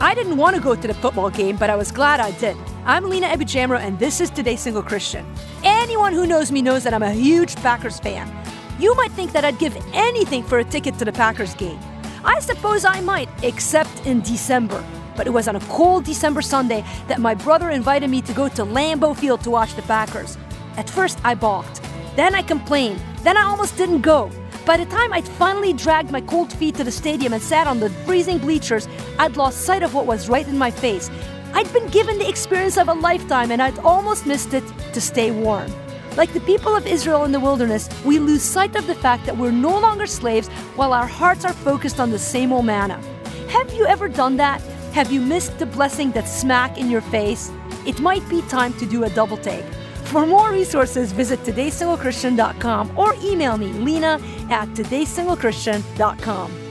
I didn't want to go to the football game, but I was glad I did. I'm Lina Abujamra, and this is Today's Single Christian. Anyone who knows me knows that I'm a huge Packers fan. You might think that I'd give anything for a ticket to the Packers game. I suppose I might, except in December. But it was on a cold December Sunday that my brother invited me to go to Lambeau Field to watch the Packers. At first, I balked. Then I complained. Then I almost didn't go. By the time I'd finally dragged my cold feet to the stadium and sat on the freezing bleachers, I'd lost sight of what was right in my face. I'd been given the experience of a lifetime, and I'd almost missed it to stay warm. Like the people of Israel in the wilderness, we lose sight of the fact that we're no longer slaves while our hearts are focused on the same old manna. Have you ever done that? Have you missed the blessing that's smack in your face? It might be time to do a double take. For more resources, visit todaysinglechristian.com or email me, Lina, at todaysinglechristian.com.